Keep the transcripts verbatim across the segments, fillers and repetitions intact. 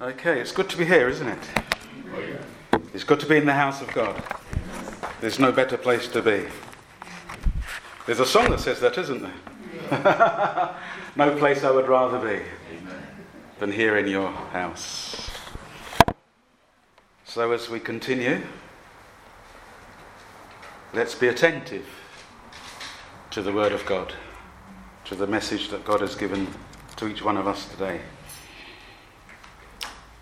Okay, it's good to be here, isn't it? Oh, yeah. It's good to be in the house of God. There's no better place to be. There's a song that says that, isn't there? Yeah. No place I would rather be Amen. Than here in your house. So as we continue, let's be attentive to the Word of God, to the message that God has given to each one of us today.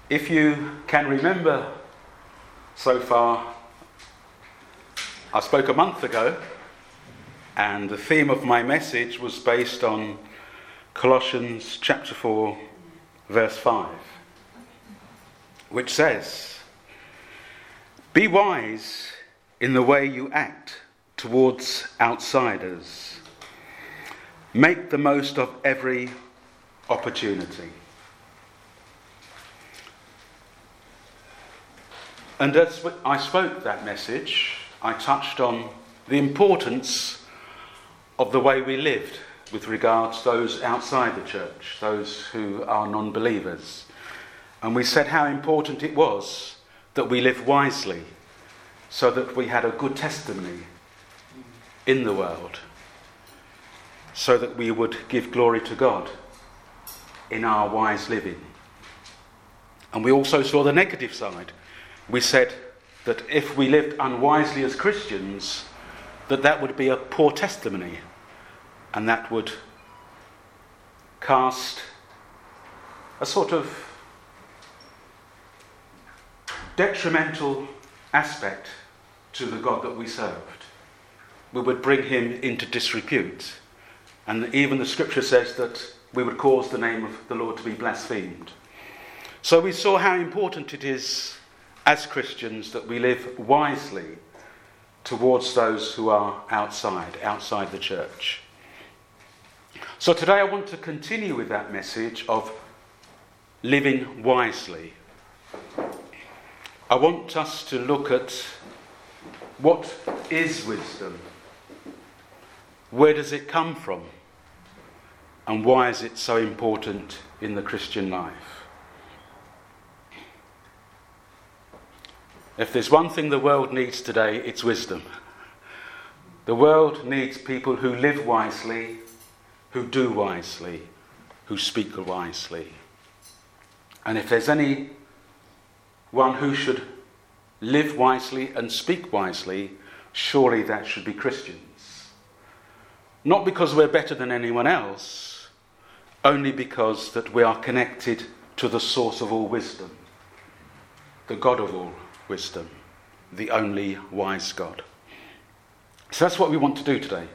If you can remember so far, I spoke a month ago and the theme of my message was based on Colossians chapter four verse five, which says, "Be wise in the way you act towards outsiders. Make the most of every opportunity." And as I spoke that message, I touched on the importance of the way we lived with regards to those outside the church, those who are non-believers. And we said how important it was that we live wisely so that we had a good testimony in the world, so that we would give glory to God in our wise living. And we also saw the negative side. We said that if we lived unwisely as Christians, that that would be a poor testimony, and that would cast a sort of detrimental aspect to the God that we served. We would bring him into disrepute, and even the scripture says that we would cause the name of the Lord to be blasphemed. So we saw how important it is as Christians that we live wisely towards those who are outside, outside the church. So today I want to continue with that message of living wisely. I want us to look at what is wisdom, where does it come from, and why is it so important in the Christian life? If there's one thing the world needs today, it's wisdom. The world needs people who live wisely, who do wisely, who speak wisely. And if there's any one who should live wisely and speak wisely, surely that should be Christians. Not because we're better than anyone else, only because that we are connected to the source of all wisdom, the God of all wisdom, the only wise God. So that's what we want to do today.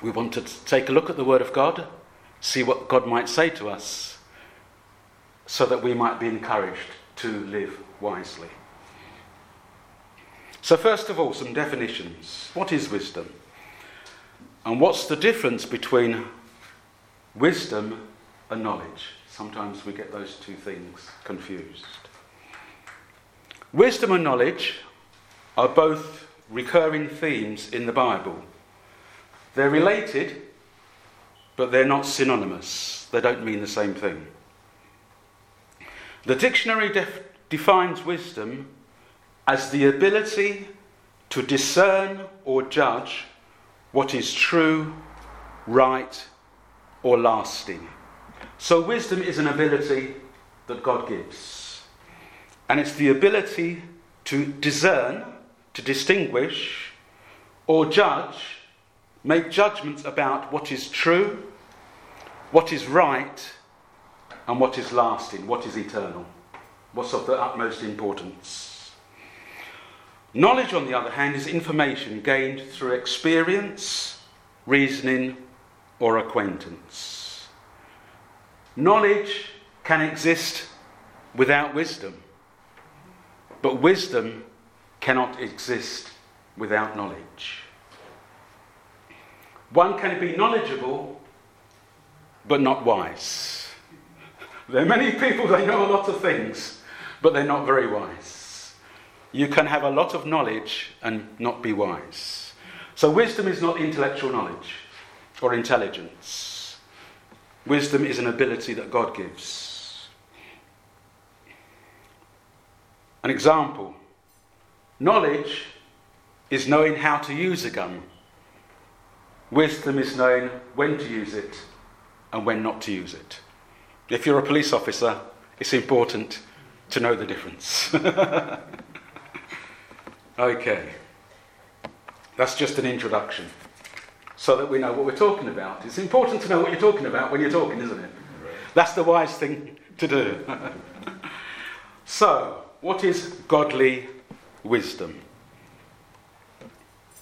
We want to take a look at the Word of God, see what God might say to us, so that we might be encouraged to live wisely. So first of all, some definitions. What is wisdom? And what's the difference between wisdom and knowledge? Sometimes we get those two things confused. Wisdom and knowledge are both recurring themes in the Bible. They're related, but they're not synonymous. They don't mean the same thing. The dictionary def- defines wisdom as the ability to discern or judge what is true, right, or lasting. So wisdom is an ability that God gives. And it's the ability to discern, to distinguish, or judge, make judgments about what is true, what is right, and what is lasting, what is eternal, what's of the utmost importance. Knowledge, on the other hand, is information gained through experience, reasoning, or acquaintance. Knowledge can exist without wisdom. But wisdom cannot exist without knowledge. One can be knowledgeable, but not wise. There are many people, they know a lot of things, but they're not very wise. You can have a lot of knowledge and not be wise. So wisdom is not intellectual knowledge or intelligence. Wisdom is an ability that God gives. An example, knowledge is knowing how to use a gun. Wisdom is knowing when to use it and when not to use it. If you're a police officer, it's important to know the difference. Okay. That's just an introduction, so that we know what we're talking about. It's important to know what you're talking about when you're talking, isn't it? That's the wise thing to do. So, what is godly wisdom?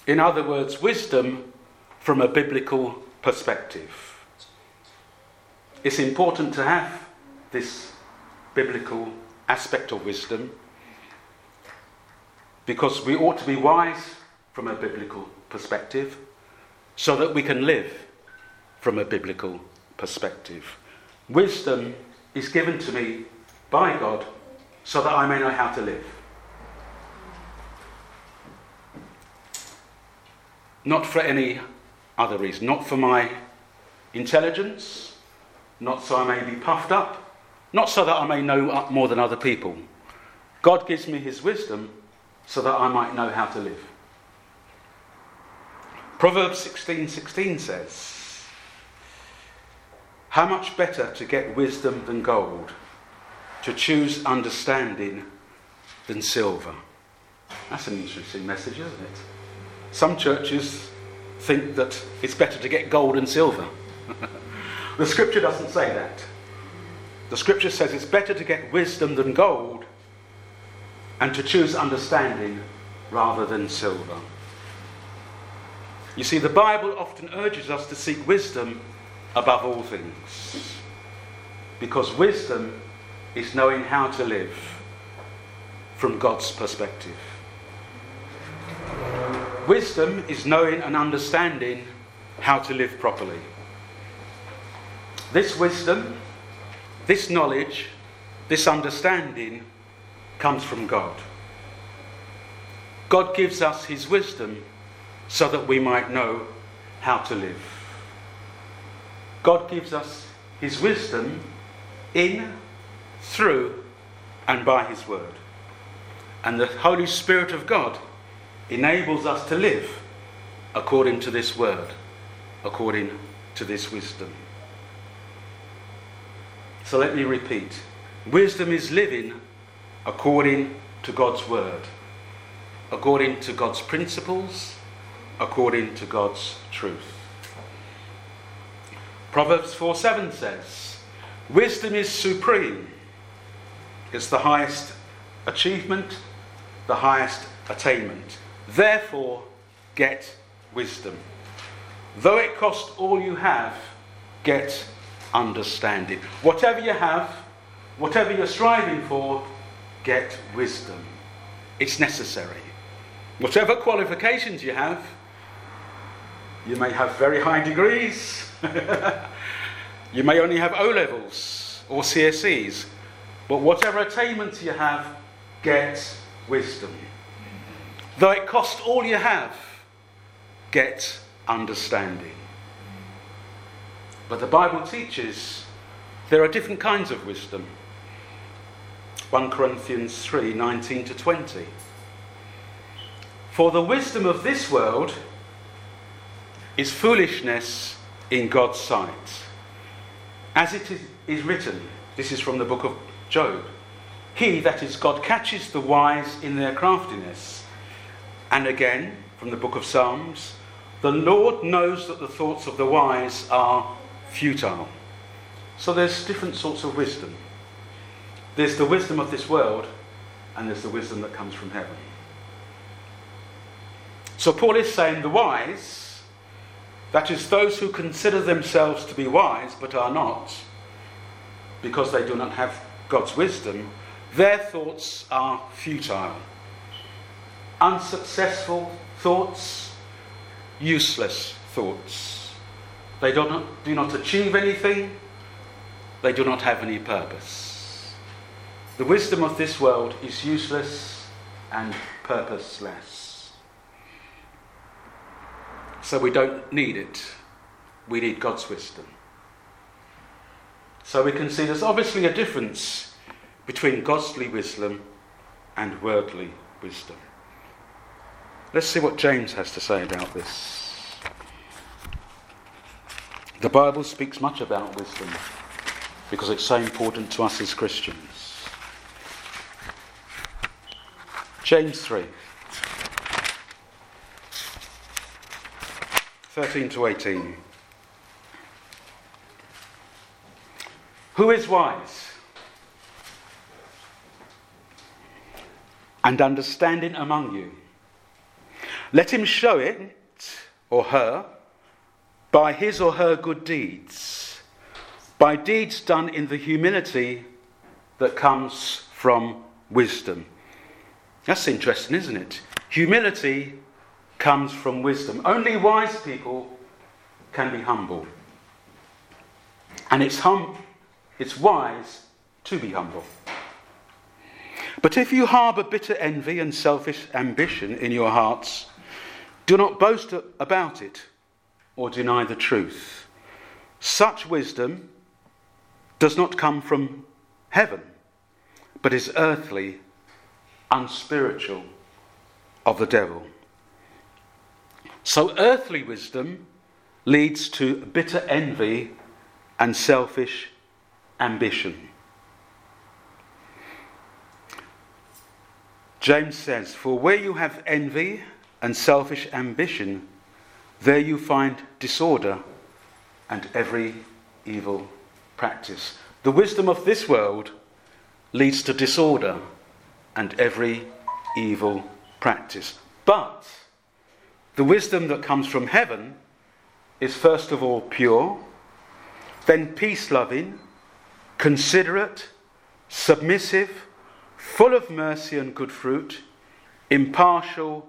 In other words, wisdom from a biblical perspective. It's important to have this biblical aspect of wisdom because we ought to be wise from a biblical perspective so that we can live from a biblical perspective. Wisdom is given to me by God so that I may know how to live. Not for any other reason, not for my intelligence, not so I may be puffed up, not so that I may know up more than other people. God gives me his wisdom so that I might know how to live. Proverbs sixteen sixteen says, "How much better to get wisdom than gold, to choose understanding than silver." That's an interesting message, isn't it? Some churches think that it's better to get gold and silver. The scripture doesn't say that. The scripture says it's better to get wisdom than gold and to choose understanding rather than silver. You see, the Bible often urges us to seek wisdom above all things, because wisdom is knowing how to live from God's perspective. Wisdom is knowing and understanding how to live properly. This wisdom, this knowledge, this understanding comes from God. God gives us his wisdom so that we might know how to live. God gives us his wisdom in, through, and by his word. And the Holy Spirit of God enables us to live according to this word, according to this wisdom. So let me repeat. Wisdom is living according to God's word, according to God's principles, according to God's truth. Proverbs four seven says, "Wisdom is supreme." It's the highest achievement, the highest attainment. Therefore, get wisdom. Though it cost all you have, get understanding. Whatever you have, whatever you're striving for, get wisdom. It's necessary. Whatever qualifications you have, you may have very high degrees, you may only have O-levels or C S Es, but whatever attainments you have, get wisdom. Though it costs all you have, get understanding. But the Bible teaches there are different kinds of wisdom. First Corinthians three nineteen to twenty. "For the wisdom of this world is foolishness in God's sight. As it is written," this is from the book of Job, "He," that is God, "catches the wise in their craftiness." And again, from the book of Psalms, "The Lord knows that the thoughts of the wise are futile." So there's different sorts of wisdom. There's the wisdom of this world, and there's the wisdom that comes from heaven. So Paul is saying the wise, that is those who consider themselves to be wise but are not, because they do not have God's wisdom, their thoughts are futile. Unsuccessful thoughts, useless thoughts. They do not, do not achieve anything. They do not have any purpose. The wisdom of this world is useless and purposeless. So we don't need it. We need God's wisdom. So we can see there's obviously a difference between godly wisdom and worldly wisdom. Let's see what James has to say about this. The Bible speaks much about wisdom because it's so important to us as Christians. James three. thirteen to eighteen. Who is wise and understanding among you? Let him show it, or her, by his or her good deeds, by deeds done in the humility that comes from wisdom. That's interesting, isn't it? Humility comes from wisdom. Only wise people can be humble. And it's hum- it's wise to be humble. But if you harbour bitter envy and selfish ambition in your hearts, do not boast about it or deny the truth. Such wisdom does not come from heaven, but is earthly, unspiritual, of the devil. So earthly wisdom leads to bitter envy and selfish ambition. James says, for where you have envy and selfish ambition, there you find disorder and every evil practice. The wisdom of this world leads to disorder and every evil practice. But the wisdom that comes from heaven is first of all pure, then peace-loving, considerate, submissive, full of mercy and good fruit, impartial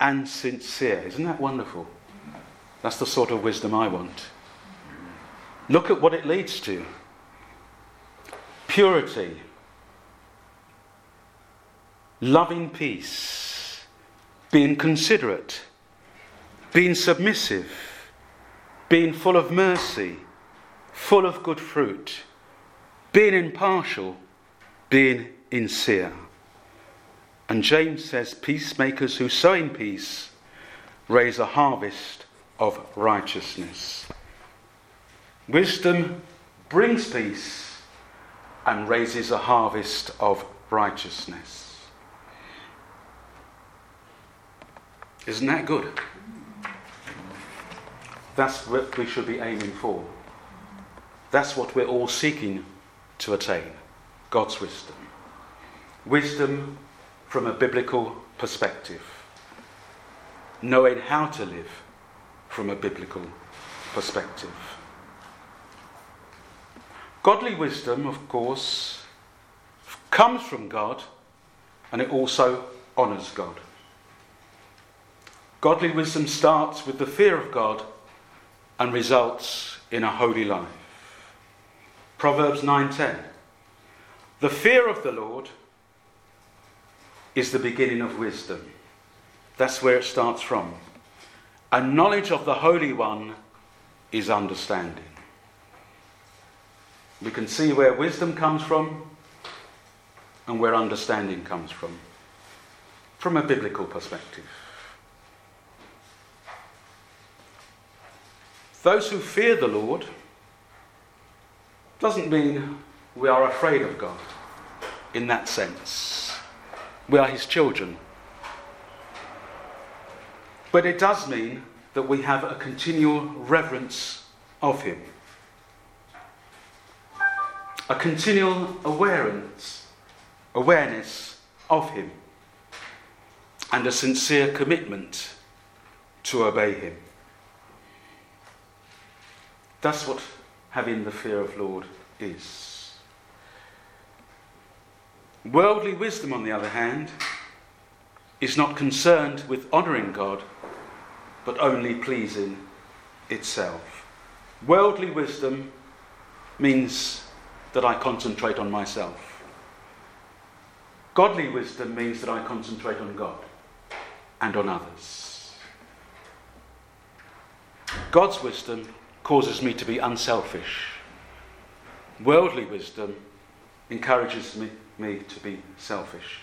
and sincere. Isn't that wonderful? That's the sort of wisdom I want. Look at what it leads to. Purity, loving peace, being considerate, being submissive, being full of mercy, full of good fruit, being impartial, being sincere. And James says, peacemakers who sow in peace raise a harvest of righteousness. Wisdom brings peace and raises a harvest of righteousness. Isn't that good? That's what we should be aiming for. That's what we're all seeking to attain. God's wisdom. Wisdom from a biblical perspective. Knowing how to live from a biblical perspective. Godly wisdom, of course, comes from God, and it also honours God. Godly wisdom starts with the fear of God and results in a holy life. Proverbs nine ten. The fear of the Lord is the beginning of wisdom. That's where it starts from. A knowledge of the Holy One is understanding. We can see where wisdom comes from and where understanding comes from, from a biblical perspective. Those who fear the Lord doesn't mean we are afraid of God in that sense. We are his children. But it does mean that we have a continual reverence of him. A continual awareness, awareness of him. And a sincere commitment to obey him. That's what having the fear of the Lord is. Worldly wisdom, on the other hand, is not concerned with honouring God, but only pleasing itself. Worldly wisdom means that I concentrate on myself. Godly wisdom means that I concentrate on God and on others. God's wisdom causes me to be unselfish. Worldly wisdom encourages me, me to be selfish.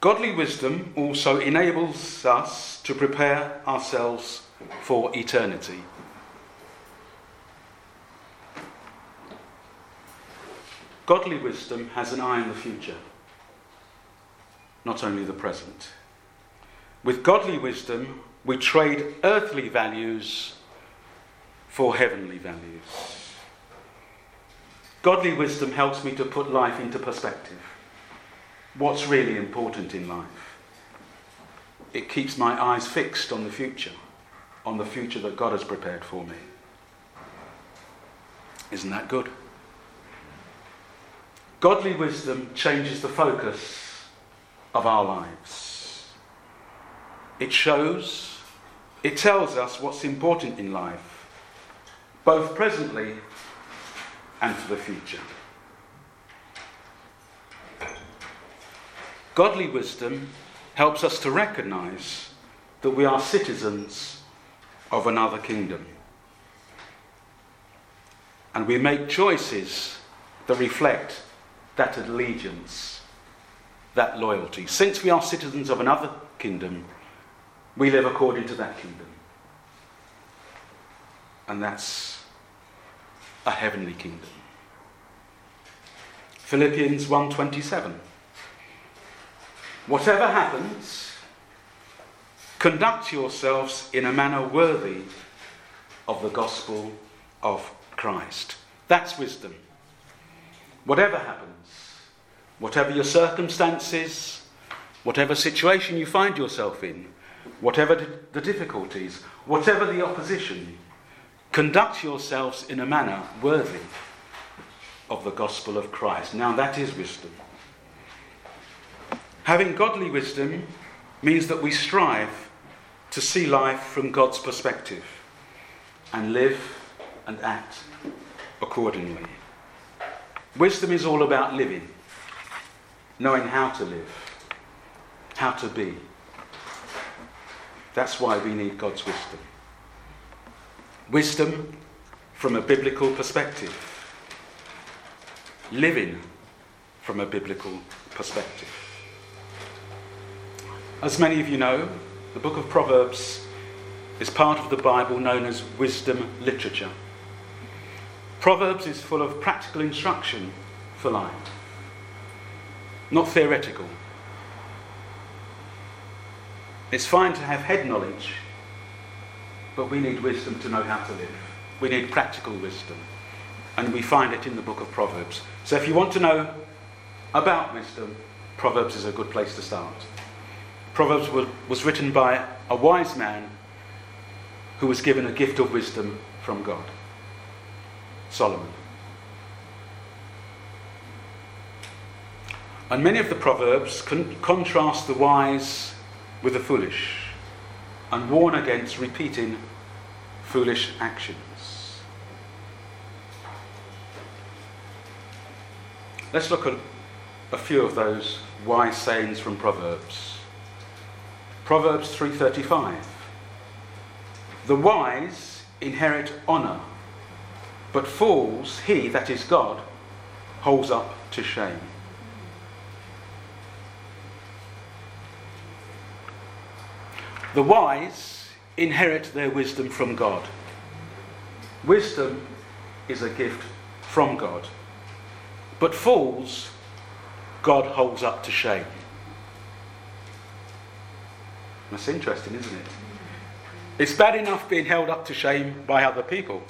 Godly wisdom also enables us to prepare ourselves for eternity. Godly wisdom has an eye on the future, not only the present. With godly wisdom, we trade earthly values for heavenly values. Godly wisdom helps me to put life into perspective. What's really important in life? It keeps my eyes fixed on the future, on the future that God has prepared for me. Isn't that good? Godly wisdom changes the focus of our lives. It shows, it tells us what's important in life, both presently and for the future. Godly wisdom helps us to recognize that we are citizens of another kingdom. And we make choices that reflect that allegiance, that loyalty. Since we are citizens of another kingdom, we live according to that kingdom. And that's a heavenly kingdom. Philippians one twenty-seven. Whatever happens, conduct yourselves in a manner worthy of the gospel of Christ. That's wisdom. Whatever happens, whatever your circumstances, whatever situation you find yourself in, whatever the difficulties, whatever the opposition, conduct yourselves in a manner worthy of the gospel of Christ. Now that is wisdom. Having godly wisdom means that we strive to see life from God's perspective and live and act accordingly. Wisdom is all about living, knowing how to live, how to be. That's why we need God's wisdom. Wisdom from a biblical perspective. Living from a biblical perspective. As many of you know, the book of Proverbs is part of the Bible known as wisdom literature. Proverbs is full of practical instruction for life, not theoretical. It's fine to have head knowledge, but we need wisdom to know how to live. We need practical wisdom. And we find it in the book of Proverbs. So if you want to know about wisdom, Proverbs is a good place to start. Proverbs was written by a wise man who was given a gift of wisdom from God. Solomon. And many of the Proverbs con- contrast the wise with the foolish, and warn against repeating foolish actions. Let's look at a few of those wise sayings from Proverbs. Proverbs three thirty-five. The wise inherit honour, but fools, he, that is God, holds up to shame. The wise inherit their wisdom from God. Wisdom is a gift from God. But fools, God holds up to shame. That's interesting, isn't it? It's bad enough being held up to shame by other people.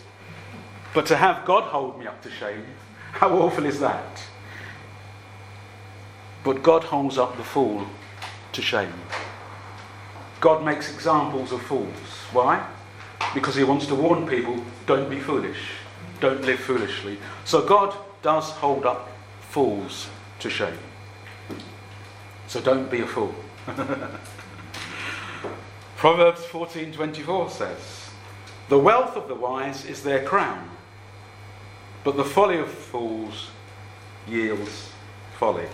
But to have God hold me up to shame, how awful is that? But God holds up the fool to shame. God makes examples of fools. Why? Because he wants to warn people, don't be foolish. Don't live foolishly. So God does hold up fools to shame. So don't be a fool. Proverbs fourteen twenty-four says, the wealth of the wise is their crown, but the folly of fools yields folly.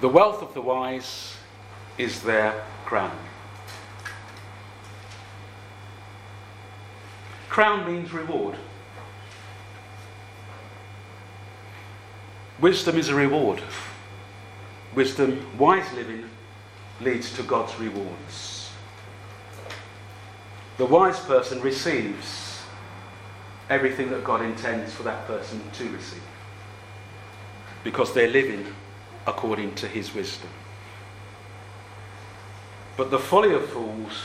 The wealth of the wise is their crown. Crown means reward. Wisdom is a reward. Wisdom, wise living, leads to God's rewards. The wise person receives everything that God intends for that person to receive, because they're living according to his wisdom. But the folly of fools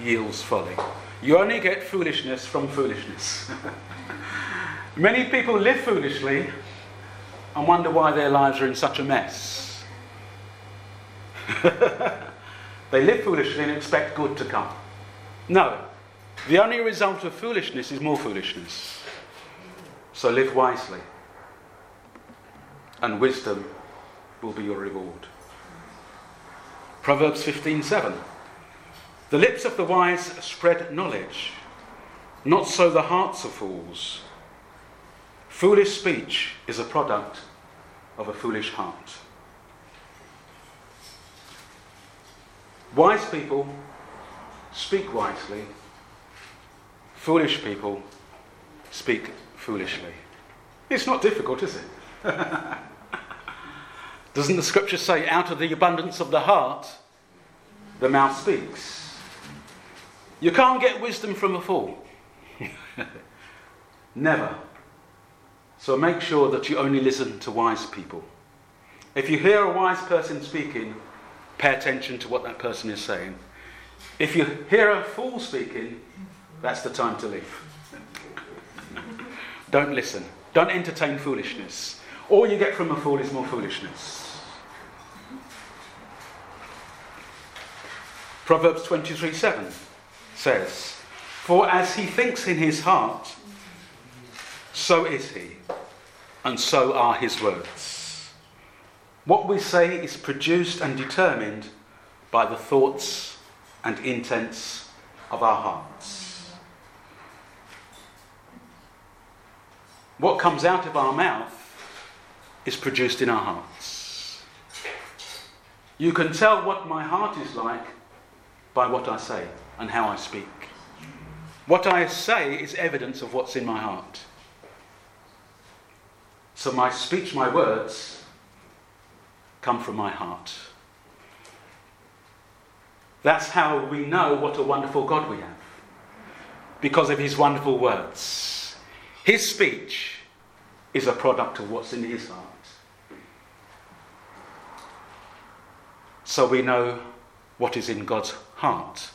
yields folly. You only get foolishness from foolishness. Many people live foolishly and wonder why their lives are in such a mess. They live foolishly and expect good to come. No, the only result of foolishness is more foolishness. So live wisely, and wisdom will be your reward. Proverbs fifteen seven. The lips of the wise spread knowledge, not so the hearts of fools. Foolish speech is a product of a foolish heart. Wise people speak wisely. Foolish people speak foolishly. It's not difficult, is it? Doesn't the scripture say, out of the abundance of the heart, the mouth speaks? You can't get wisdom from a fool. Never. So make sure that you only listen to wise people. If you hear a wise person speaking, pay attention to what that person is saying. If you hear a fool speaking, that's the time to leave. Don't listen. Don't entertain foolishness. All you get from a fool is more foolishness. Proverbs twenty-three seven says, for as he thinks in his heart, so is he, and so are his words. What we say is produced and determined by the thoughts and intents of our hearts. What comes out of our mouth is produced in our hearts. You can tell what my heart is like by what I say and how I speak. What I say is evidence of what's in my heart. So my speech, my words, come from my heart. That's how we know what a wonderful God we have, because of his wonderful words. His speech is a product of what's in his heart. So we know what is in God's heart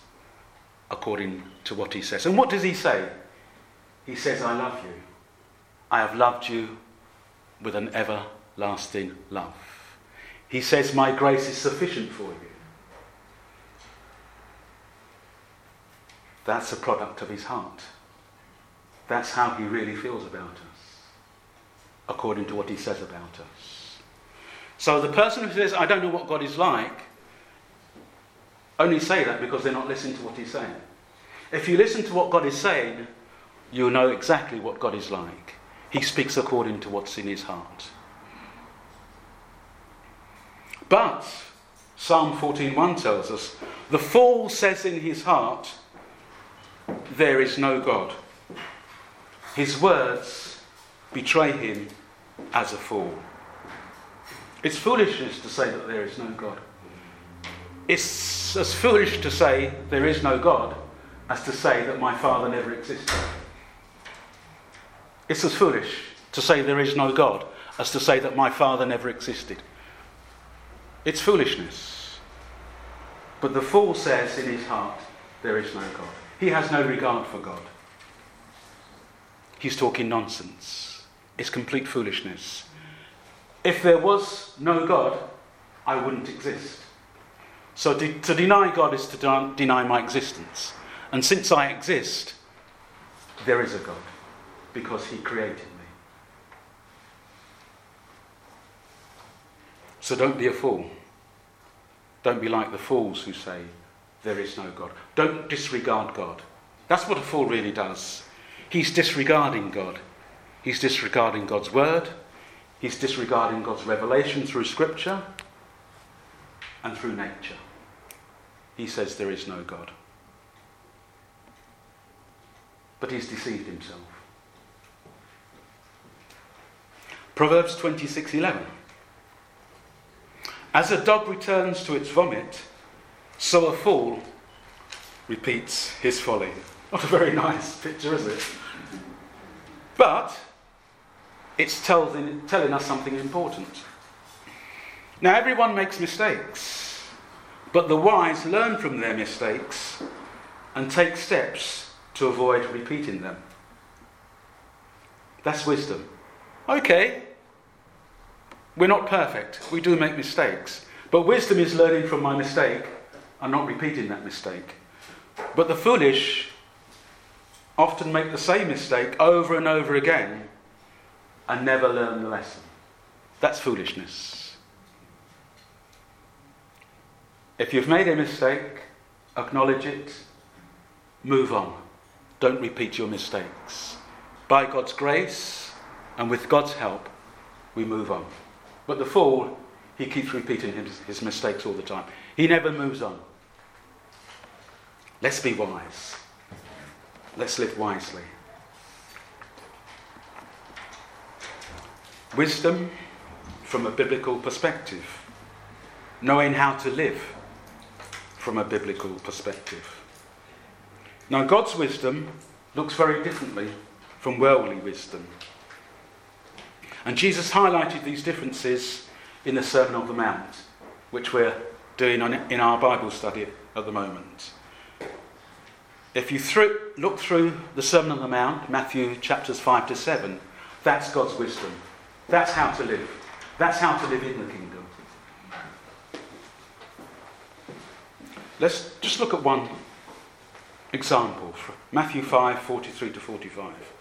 according to what he says. And what does he say? He says, I love you. I have loved you with an everlasting love. He says, my grace is sufficient for you. That's a product of his heart. That's how he really feels about us, according to what he says about us. So the person who says, I don't know what God is like, only say that because they're not listening to what he's saying. If you listen to what God is saying, you'll know exactly what God is like. He speaks according to what's in his heart. But Psalm fourteen one tells us, the fool says in his heart, there is no God. His words betray him as a fool. It's foolishness to say that there is no God. It's as foolish to say there is no God as to say that my father never existed. It's as foolish to say there is no God as to say that my father never existed. It's foolishness. But the fool says in his heart, there is no God. He has no regard for God. He's talking nonsense. It's complete foolishness. If there was no God, I wouldn't exist. So to, to deny God is to de- deny my existence. And since I exist, there is a God, because he created me. So don't be a fool. Don't be like the fools who say, there is no God. Don't disregard God. That's what a fool really does. He's disregarding God. He's disregarding God's word. He's disregarding God's revelation through scripture and through nature. He says there is no God. But he's deceived himself. Proverbs twenty-six eleven. As a dog returns to its vomit, so a fool repeats his folly. Not a very nice picture, is it? But it's telling, telling us something important. Now, everyone makes mistakes, but the wise learn from their mistakes and take steps to avoid repeating them. That's wisdom. Okay, we're not perfect. We do make mistakes. But wisdom is learning from my mistake and not repeating that mistake. But the foolish often make the same mistake over and over again and never learn the lesson. That's foolishness. If you've made a mistake, acknowledge it, move on. Don't repeat your mistakes. By God's grace and with God's help, we move on. But the fool, he keeps repeating his, his mistakes all the time. He never moves on. Let's be wise. Let's live wisely. Wisdom from a biblical perspective. Knowing how to live from a biblical perspective. Now, God's wisdom looks very differently from worldly wisdom. And Jesus highlighted these differences in the Sermon on the Mount, which we're doing on, in our Bible study at the moment. If you through, look through the Sermon on the Mount, Matthew chapters five to seven, that's God's wisdom. That's how to live. That's how to live in the kingdom. Let's just look at one example. Matthew five, forty-three to forty-five.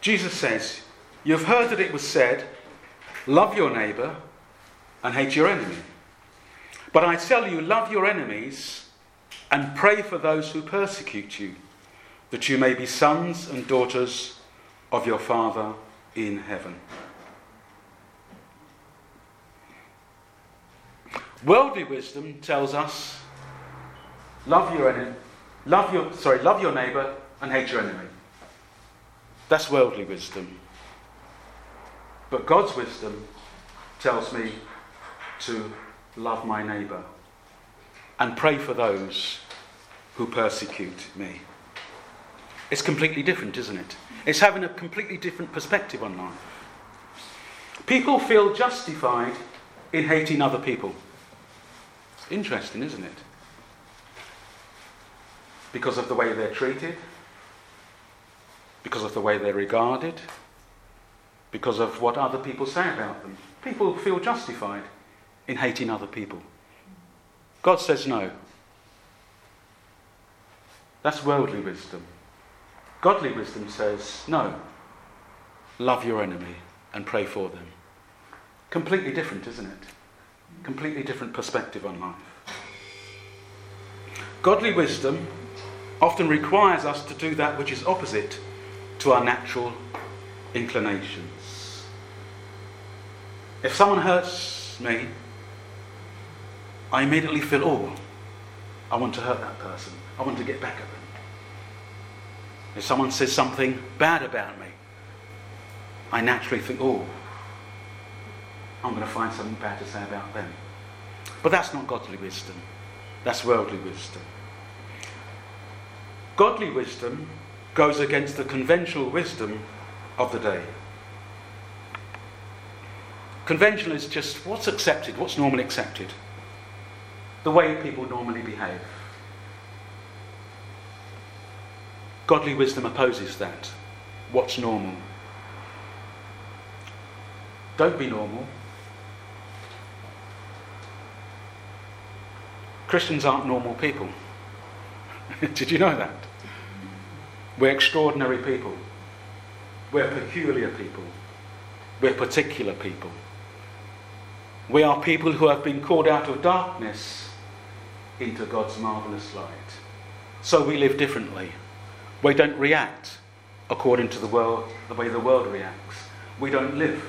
Jesus says, "You've heard that it was said, love your neighbour and hate your enemy. But I tell you, love your enemies and pray for those who persecute you, that you may be sons and daughters of your Father in heaven." Worldly wisdom tells us, love your enemy, love your sorry, love your neighbour and hate your enemy. That's worldly wisdom. But God's wisdom tells me to love my neighbour and pray for those who persecute me. It's completely different, isn't it? It's having a completely different perspective on life. People feel justified in hating other people. Interesting, isn't it? Because of the way they're treated, because of the way they're regarded, because of what other people say about them. People feel justified in hating other people. God says no. That's worldly wisdom. Godly wisdom says no. Love your enemy and pray for them. Completely different, isn't it? Completely different perspective on life. Godly wisdom often requires us to do that which is opposite to our natural inclinations. If someone hurts me, I immediately feel, oh, I want to hurt that person. I want to get back at them. If someone says something bad about me, I naturally think, oh, I'm going to find something bad to say about them. But that's not godly wisdom. That's worldly wisdom. Godly wisdom goes against the conventional wisdom of the day. Conventional is just what's accepted, what's normally accepted, the way people normally behave. Godly wisdom opposes that, what's normal. Don't be normal. Christians aren't normal people. Did you know that? We're extraordinary people. We're peculiar people. We're particular people. We are people who have been called out of darkness into God's marvellous light. So we live differently. We don't react according to the world, the way the world reacts. We don't live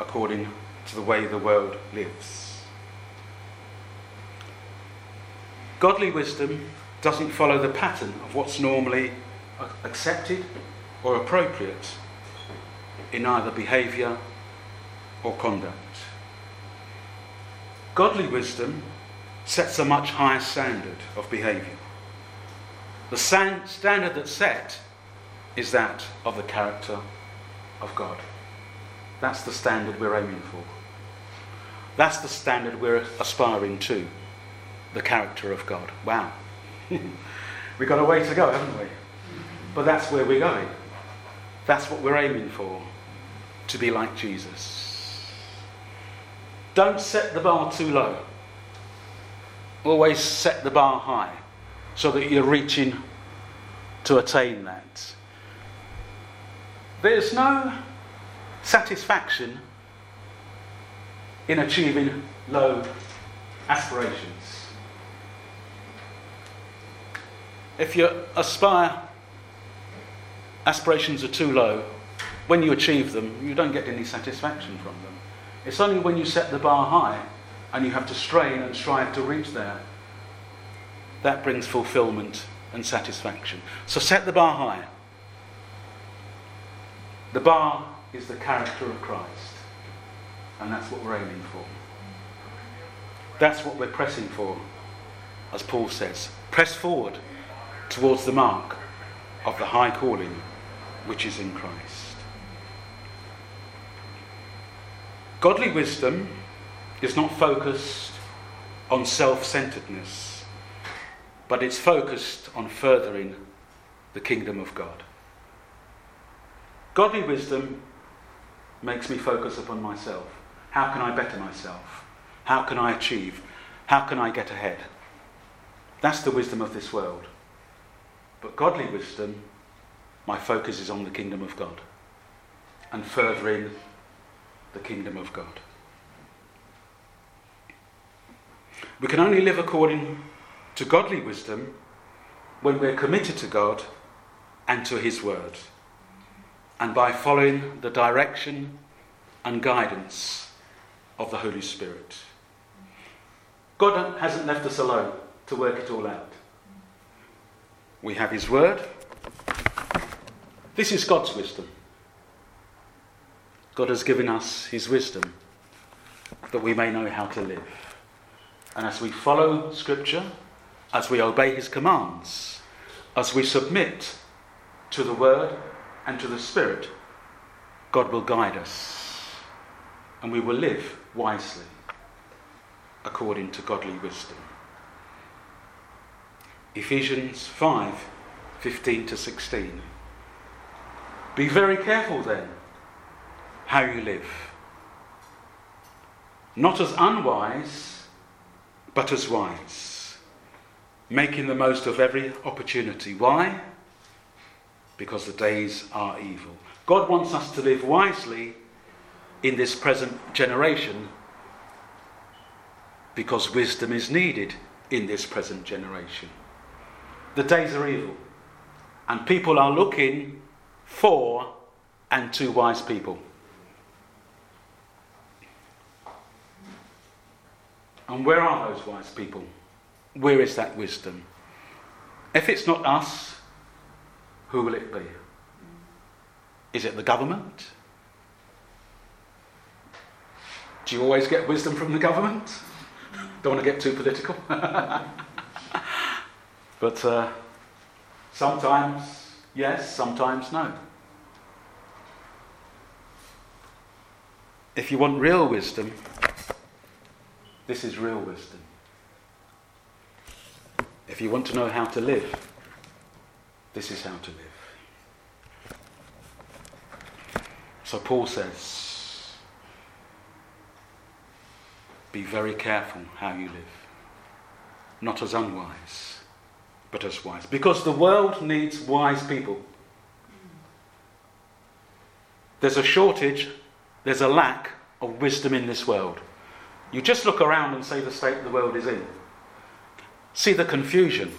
according to the way the world lives. Godly wisdom doesn't follow the pattern of what's normally accepted or appropriate. in either behavior or conduct. Godly wisdom sets a much higher standard of behavior. The standard that's set is that of the character of God. That's the standard we're aiming for. That's the standard we're aspiring to, the character of God. Wow. We've got a way to go, haven't we? But that's where we're going. That's what we're aiming for, to be like Jesus. Don't set the bar too low. Always set the bar high so that you're reaching to attain that. There's no satisfaction in achieving low aspirations. If you aspire, aspirations are too low, when you achieve them, you don't get any satisfaction from them. It's only when you set the bar high and you have to strain and strive to reach there, that brings fulfillment and satisfaction. So set the bar high. The bar is the character of Christ. And that's what we're aiming for. That's what we're pressing for, as Paul says. Press forward towards the mark of the high calling which is in Christ. Godly wisdom is not focused on self-centeredness, but it's focused on furthering the kingdom of God. Godly wisdom makes me focus upon myself. How can I better myself? How can I achieve? How can I get ahead? That's the wisdom of this world. But godly wisdom, my focus is on the kingdom of God and furthering the kingdom of God. We can only live according to godly wisdom when we're committed to God and to His word, and by following the direction and guidance of the Holy Spirit. God hasn't left us alone to work it all out. We have His word. This is God's wisdom. God has given us His wisdom that we may know how to live. And as we follow Scripture, as we obey His commands, as we submit to the word and to the Spirit, God will guide us and we will live wisely according to godly wisdom. Ephesians five fifteen to sixteen. Be very careful then how you live, not as unwise but as wise, making the most of every opportunity. Why? Because the days are evil. God wants us to live wisely in this present generation because wisdom is needed in this present generation. The days are evil, and people are looking for and to wise people. And where are those wise people? Where is that wisdom? If it's not us, who will it be? Is it the government? Do you always get wisdom from the government? Don't want to get too political. But uh, sometimes yes, sometimes no. If you want real wisdom, this is real wisdom. If you want to know how to live, this is how to live. So Paul says, be very careful how you live, not as unwise, but as wise, because the world needs wise people. There's a shortage, there's a lack of wisdom in this world. You just look around and see the state the world is in. See the confusion.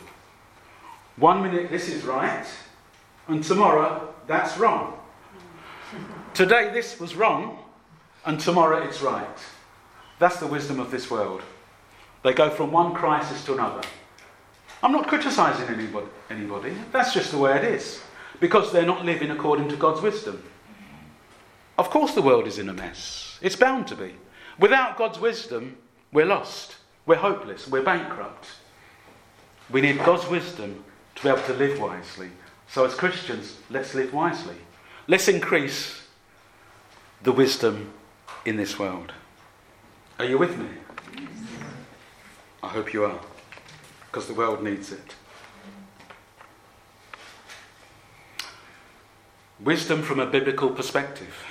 One minute this is right, and tomorrow that's wrong. Today this was wrong, and tomorrow it's right. That's the wisdom of this world. They go from one crisis to another. I'm not criticising anybody, anybody. That's just the way it is. Because they're not living according to God's wisdom. Of course the world is in a mess. It's bound to be. Without God's wisdom, we're lost. We're hopeless. We're bankrupt. We need God's wisdom to be able to live wisely. So as Christians, let's live wisely. Let's increase the wisdom in this world. Are you with me? I hope you are, because the world needs it. Wisdom from a biblical perspective.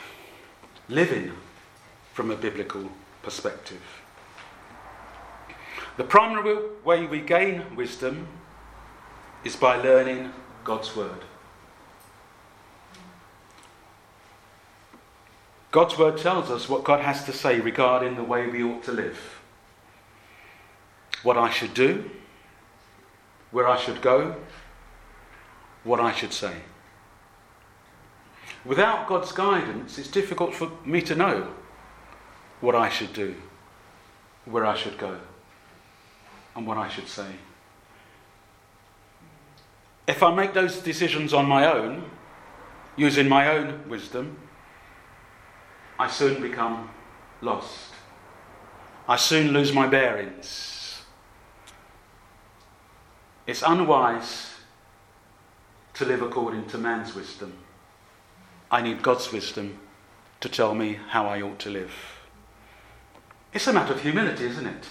Living from a biblical perspective. The primary way we gain wisdom is by learning God's word. God's word tells us what God has to say regarding the way we ought to live. What I should do, where I should go, what I should say. Without God's guidance, it's difficult for me to know what I should do, where I should go, and what I should say. If I make those decisions on my own, using my own wisdom, I soon become lost. I soon lose my bearings. It's unwise to live according to man's wisdom. I need God's wisdom to tell me how I ought to live. It's a matter of humility, isn't it?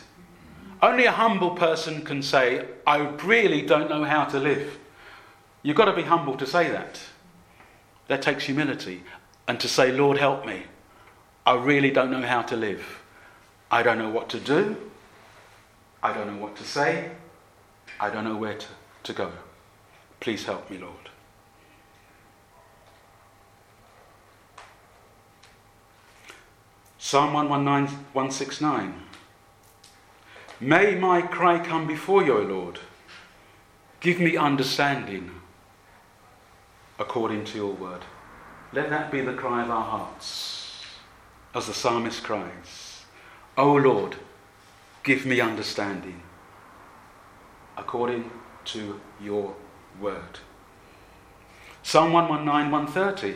Only a humble person can say, I really don't know how to live. You've got to be humble to say that. That takes humility. And to say, Lord, help me. I really don't know how to live. I don't know what to do. I don't know what to say. I don't know where to, to go. Please help me, Lord. Psalm one sixty-nine. May my cry come before you, O Lord. Give me understanding according to your word. Let that be the cry of our hearts, as the psalmist cries, O Lord, give me understanding according to your word. Psalm one nineteen, one thirty.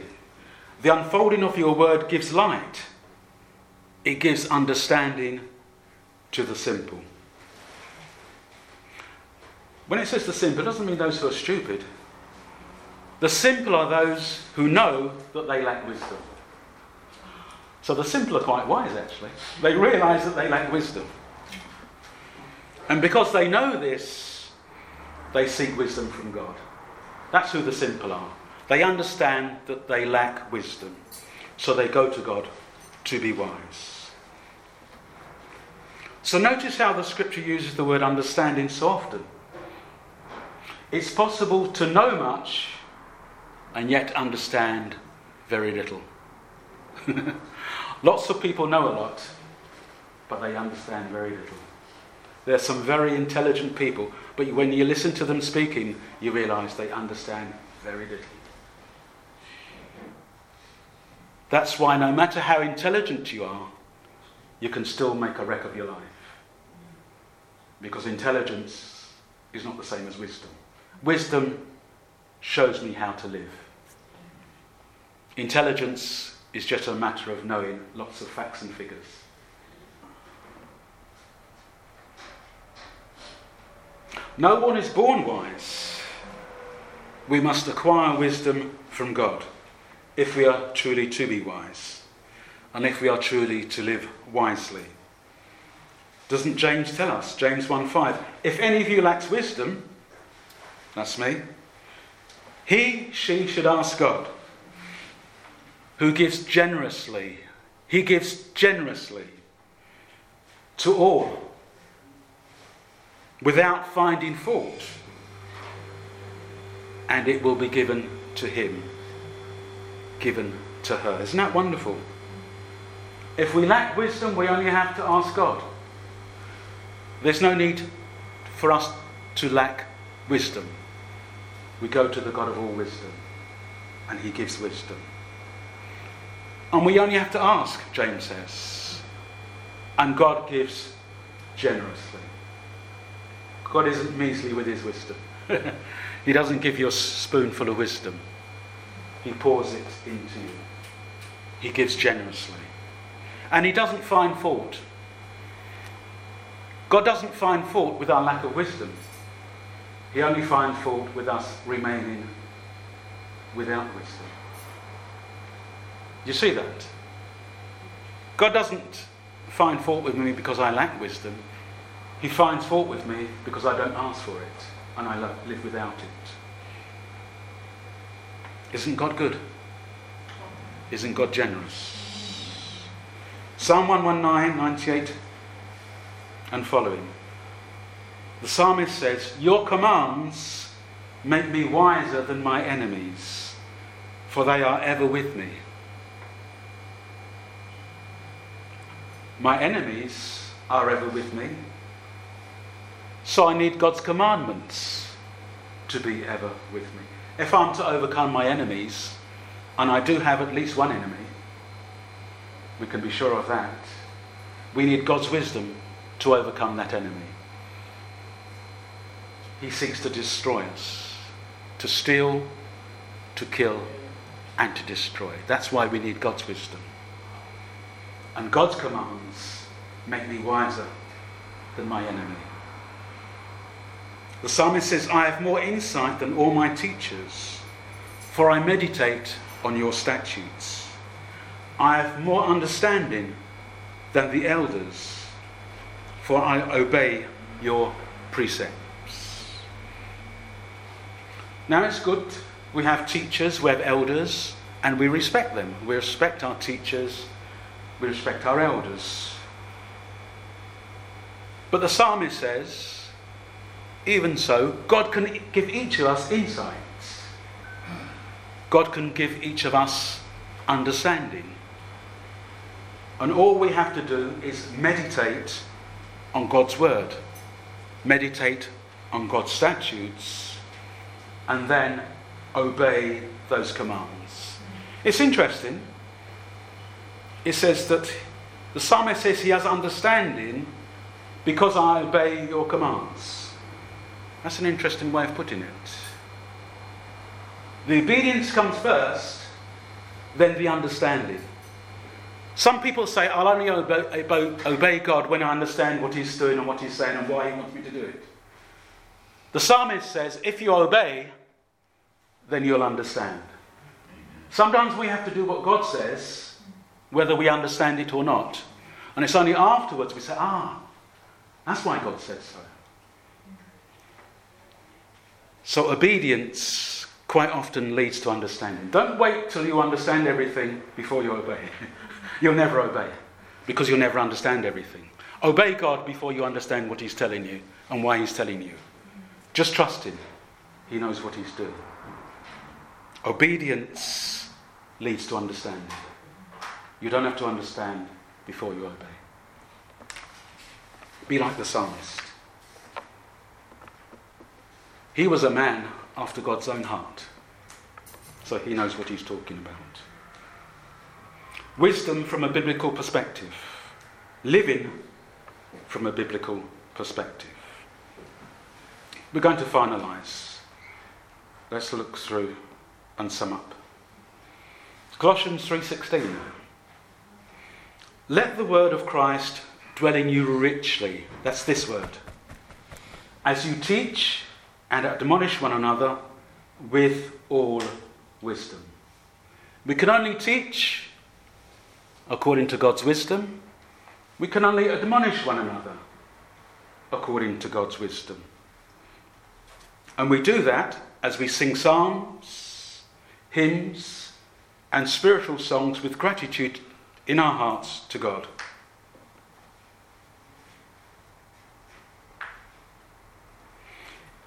The unfolding of your word gives light. It gives understanding to the simple. When it says the simple, it doesn't mean those who are stupid. The simple are those who know that they lack wisdom. So the simple are quite wise, actually. They realise that they lack wisdom. And because they know this, they seek wisdom from God. That's who the simple are. They understand that they lack wisdom. So they go to God to be wise. So notice how the scripture uses the word understanding so often. It's possible to know much and yet understand very little. Lots of people know a lot, but they understand very little. There are some very intelligent people, but when you listen to them speaking, you realise they understand very little. That's why no matter how intelligent you are, you can still make a wreck of your life. Because intelligence is not the same as wisdom. Wisdom shows me how to live. Intelligence is just a matter of knowing lots of facts and figures. No one is born wise. We must acquire wisdom from God, if we are truly to be wise, and if we are truly to live wisely. Doesn't James tell us? James one five. If any of you lacks wisdom, that's me, he, she should ask God, who gives generously, he gives generously to all, without finding fault, and it will be given to him. Given to her. Isn't that wonderful? If we lack wisdom, we only have to ask God. There's no need for us to lack wisdom. We go to the God of all wisdom, and he gives wisdom. And we only have to ask, James says, and God gives generously. God isn't measly with his wisdom. He doesn't give you a spoonful of wisdom. He pours it into you. He gives generously. And he doesn't find fault. God doesn't find fault with our lack of wisdom. He only finds fault with us remaining without wisdom. You see that? God doesn't find fault with me because I lack wisdom. He finds fault with me because I don't ask for it and I live without it. Isn't God good? Isn't God generous? Psalm one nineteen, ninety-eight and following. The psalmist says, "Your commands make me wiser than my enemies, for they are ever with me." My enemies are ever with me, so I need God's commandments to be ever with me. If I'm to overcome my enemies, and I do have at least one enemy, we can be sure of that, we need God's wisdom to overcome that enemy. He seeks to destroy us, to steal, to kill, and to destroy. That's why we need God's wisdom. And God's commands make me wiser than my enemy. The psalmist says, "I have more insight than all my teachers, for I meditate on your statutes. I have more understanding than the elders, for I obey your precepts." Now it's good we have teachers, we have elders, and we respect them. We respect our teachers, we respect our elders. But the psalmist says, even so, God can give each of us insights. God can give each of us understanding. And all we have to do is meditate on God's word, meditate on God's statutes, and then obey those commands. It's interesting. It says that the psalmist says he has understanding because I obey your commands. That's an interesting way of putting it. The obedience comes first, then the understanding. Some people say, I'll only obey, obey God when I understand what he's doing and what he's saying and why he wants me to do it. The psalmist says, if you obey, then you'll understand. Sometimes we have to do what God says, whether we understand it or not. And it's only afterwards we say, ah, that's why God says so. So obedience quite often leads to understanding. Don't wait till you understand everything before you obey. You'll never obey, because you'll never understand everything. Obey God before you understand what he's telling you and why he's telling you. Just trust him. He knows what he's doing. Obedience leads to understanding. You don't have to understand before you obey. Be like the psalmist. He was a man after God's own heart. So he knows what he's talking about. Wisdom from a biblical perspective. Living from a biblical perspective. We're going to finalise. Let's look through and sum up. Colossians three sixteen. Let the word of Christ dwell in you richly. That's this word. As you teach and admonish one another with all wisdom. We can only teach according to God's wisdom. We can only admonish one another according to God's wisdom. And we do that as we sing psalms, hymns, and spiritual songs with gratitude in our hearts to God.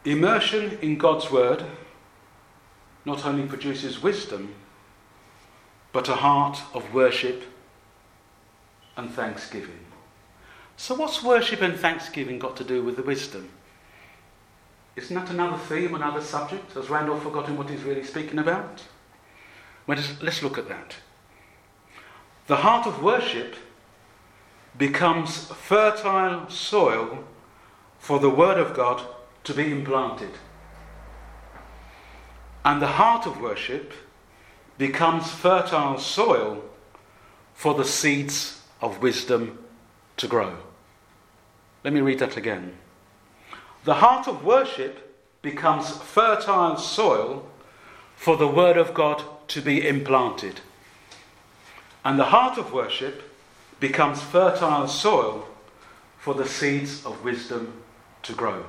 Immersion in God's word not only produces wisdom, but a heart of worship and thanksgiving. So what's worship and thanksgiving got to do with the wisdom? Isn't that another theme, another subject? Has Randolph forgotten what he's really speaking about? Well, let's look at that. The heart of worship becomes fertile soil for the word of God to be implanted. And the heart of worship becomes fertile soil for the seeds of wisdom to grow. Let me read that again. The heart of worship becomes fertile soil for the word of God to be implanted. And the heart of worship becomes fertile soil for the seeds of wisdom to grow.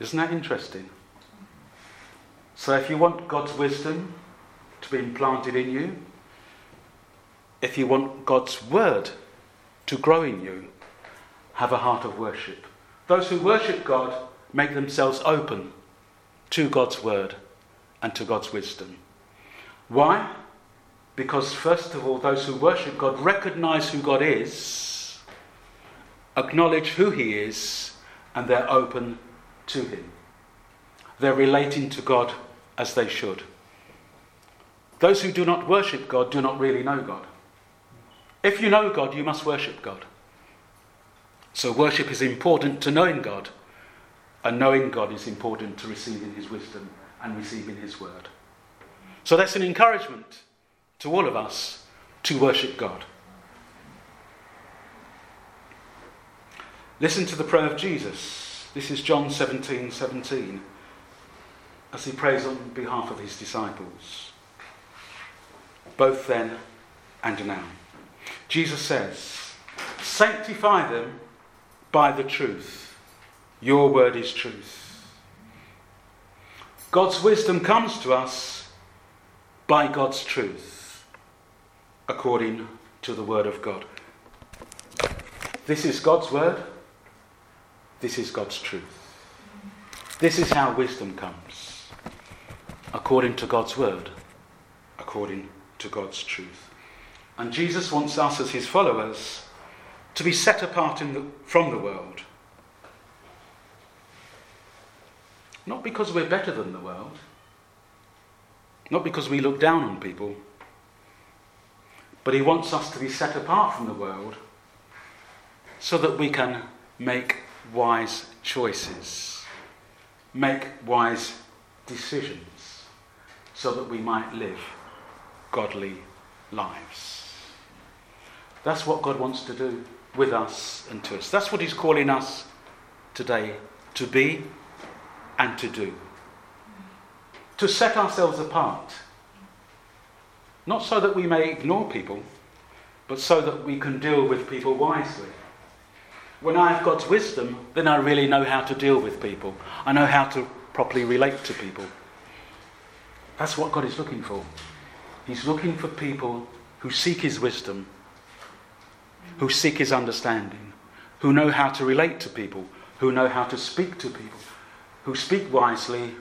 Isn't that interesting? So if you want God's wisdom to be implanted in you, if you want God's word to grow in you, have a heart of worship. Those who worship God make themselves open to God's word and to God's wisdom. Why? Because first of all, those who worship God recognize who God is, acknowledge who he is, and they're open to him. They're relating to God as they should. Those who do not worship God do not really know God. If you know God, you must worship God. So worship is important to knowing God, and knowing God is important to receiving his wisdom and receiving his word. So that's an encouragement to all of us to worship God. Listen to the prayer of Jesus. This is John seventeen seventeen, as he prays on behalf of his disciples, both then and now. Jesus says, "Sanctify them by the truth. Your word is truth." God's wisdom comes to us by God's truth, according to the word of God. This is God's word. This is God's truth. This is how wisdom comes, according to God's word, according to God's truth. And Jesus wants us as his followers to be set apart in the, from the world. Not because we're better than the world. Not because we look down on people. But he wants us to be set apart from the world so that we can make wise choices. Make wise decisions so that we might live godly lives. That's what God wants to do with us and to us. That's what he's calling us today to be and to do. To set ourselves apart. Not so that we may ignore people, but so that we can deal with people wisely. When I have God's wisdom, then I really know how to deal with people. I know how to properly relate to people. That's what God is looking for. He's looking for people who seek his wisdom, who seek his understanding, who know how to relate to people, who know how to speak to people, who speak wisely,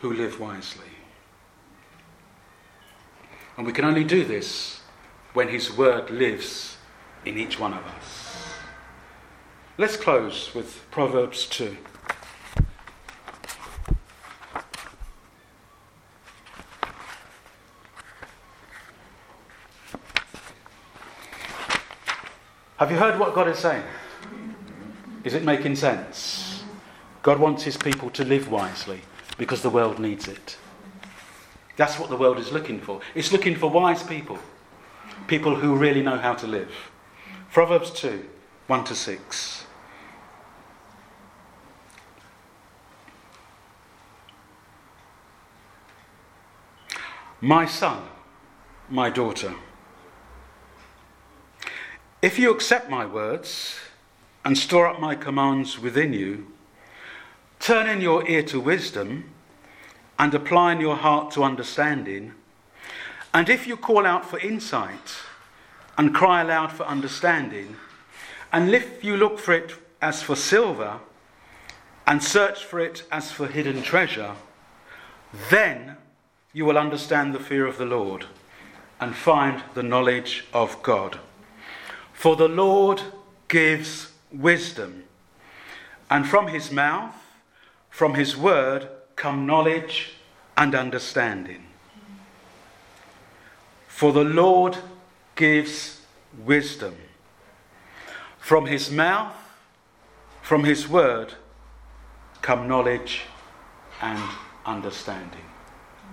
who live wisely. And we can only do this when his word lives in each one of us. Let's close with Proverbs two. Have you heard what God is saying? Is it making sense? God wants his people to live wisely because the world needs it. That's what the world is looking for. It's looking for wise people. People who really know how to live. Proverbs two, one to six. My son, my daughter, if you accept my words and store up my commands within you, turn in your ear to wisdom and apply in your heart to understanding, and if you call out for insight and cry aloud for understanding, and if you look for it as for silver and search for it as for hidden treasure, then you will understand the fear of the Lord and find the knowledge of God. For the Lord gives wisdom, and from his mouth, from his word, come knowledge and understanding. For the Lord gives wisdom. From his mouth, from his word, come knowledge and understanding.